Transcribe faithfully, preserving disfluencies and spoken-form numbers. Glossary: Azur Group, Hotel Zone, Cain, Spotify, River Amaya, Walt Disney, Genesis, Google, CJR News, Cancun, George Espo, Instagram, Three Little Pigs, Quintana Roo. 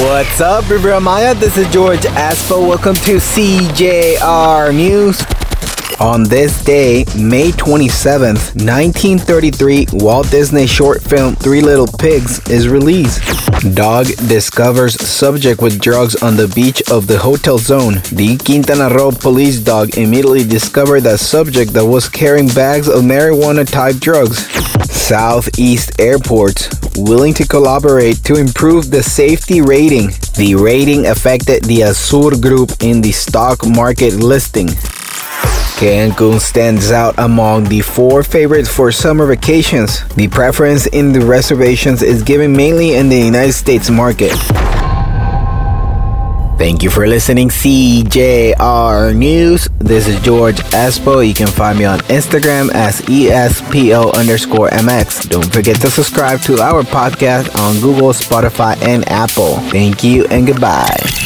What's up, River Amaya? This is George Espo. Welcome to C J R News. On this day, May twenty-seventh, nineteen thirty-three, Walt Disney short film Three Little Pigs is released. Dog discovers subject with drugs on the beach of the Hotel Zone. The Quintana Roo police dog immediately discovered that subject that was carrying bags of marijuana-type drugs. Southeast airports willing to collaborate to improve the safety rating. The rating affected the Azur Group in the stock market listing. Cancun stands out among the four favorites for summer vacations. The preference in the reservations is given mainly in the United States market. Thank you for listening, C J R News. This is George Espo. You can find me on Instagram as espo underscore mx. Don't forget to subscribe to our podcast on Google, Spotify, and Apple. Thank you and goodbye.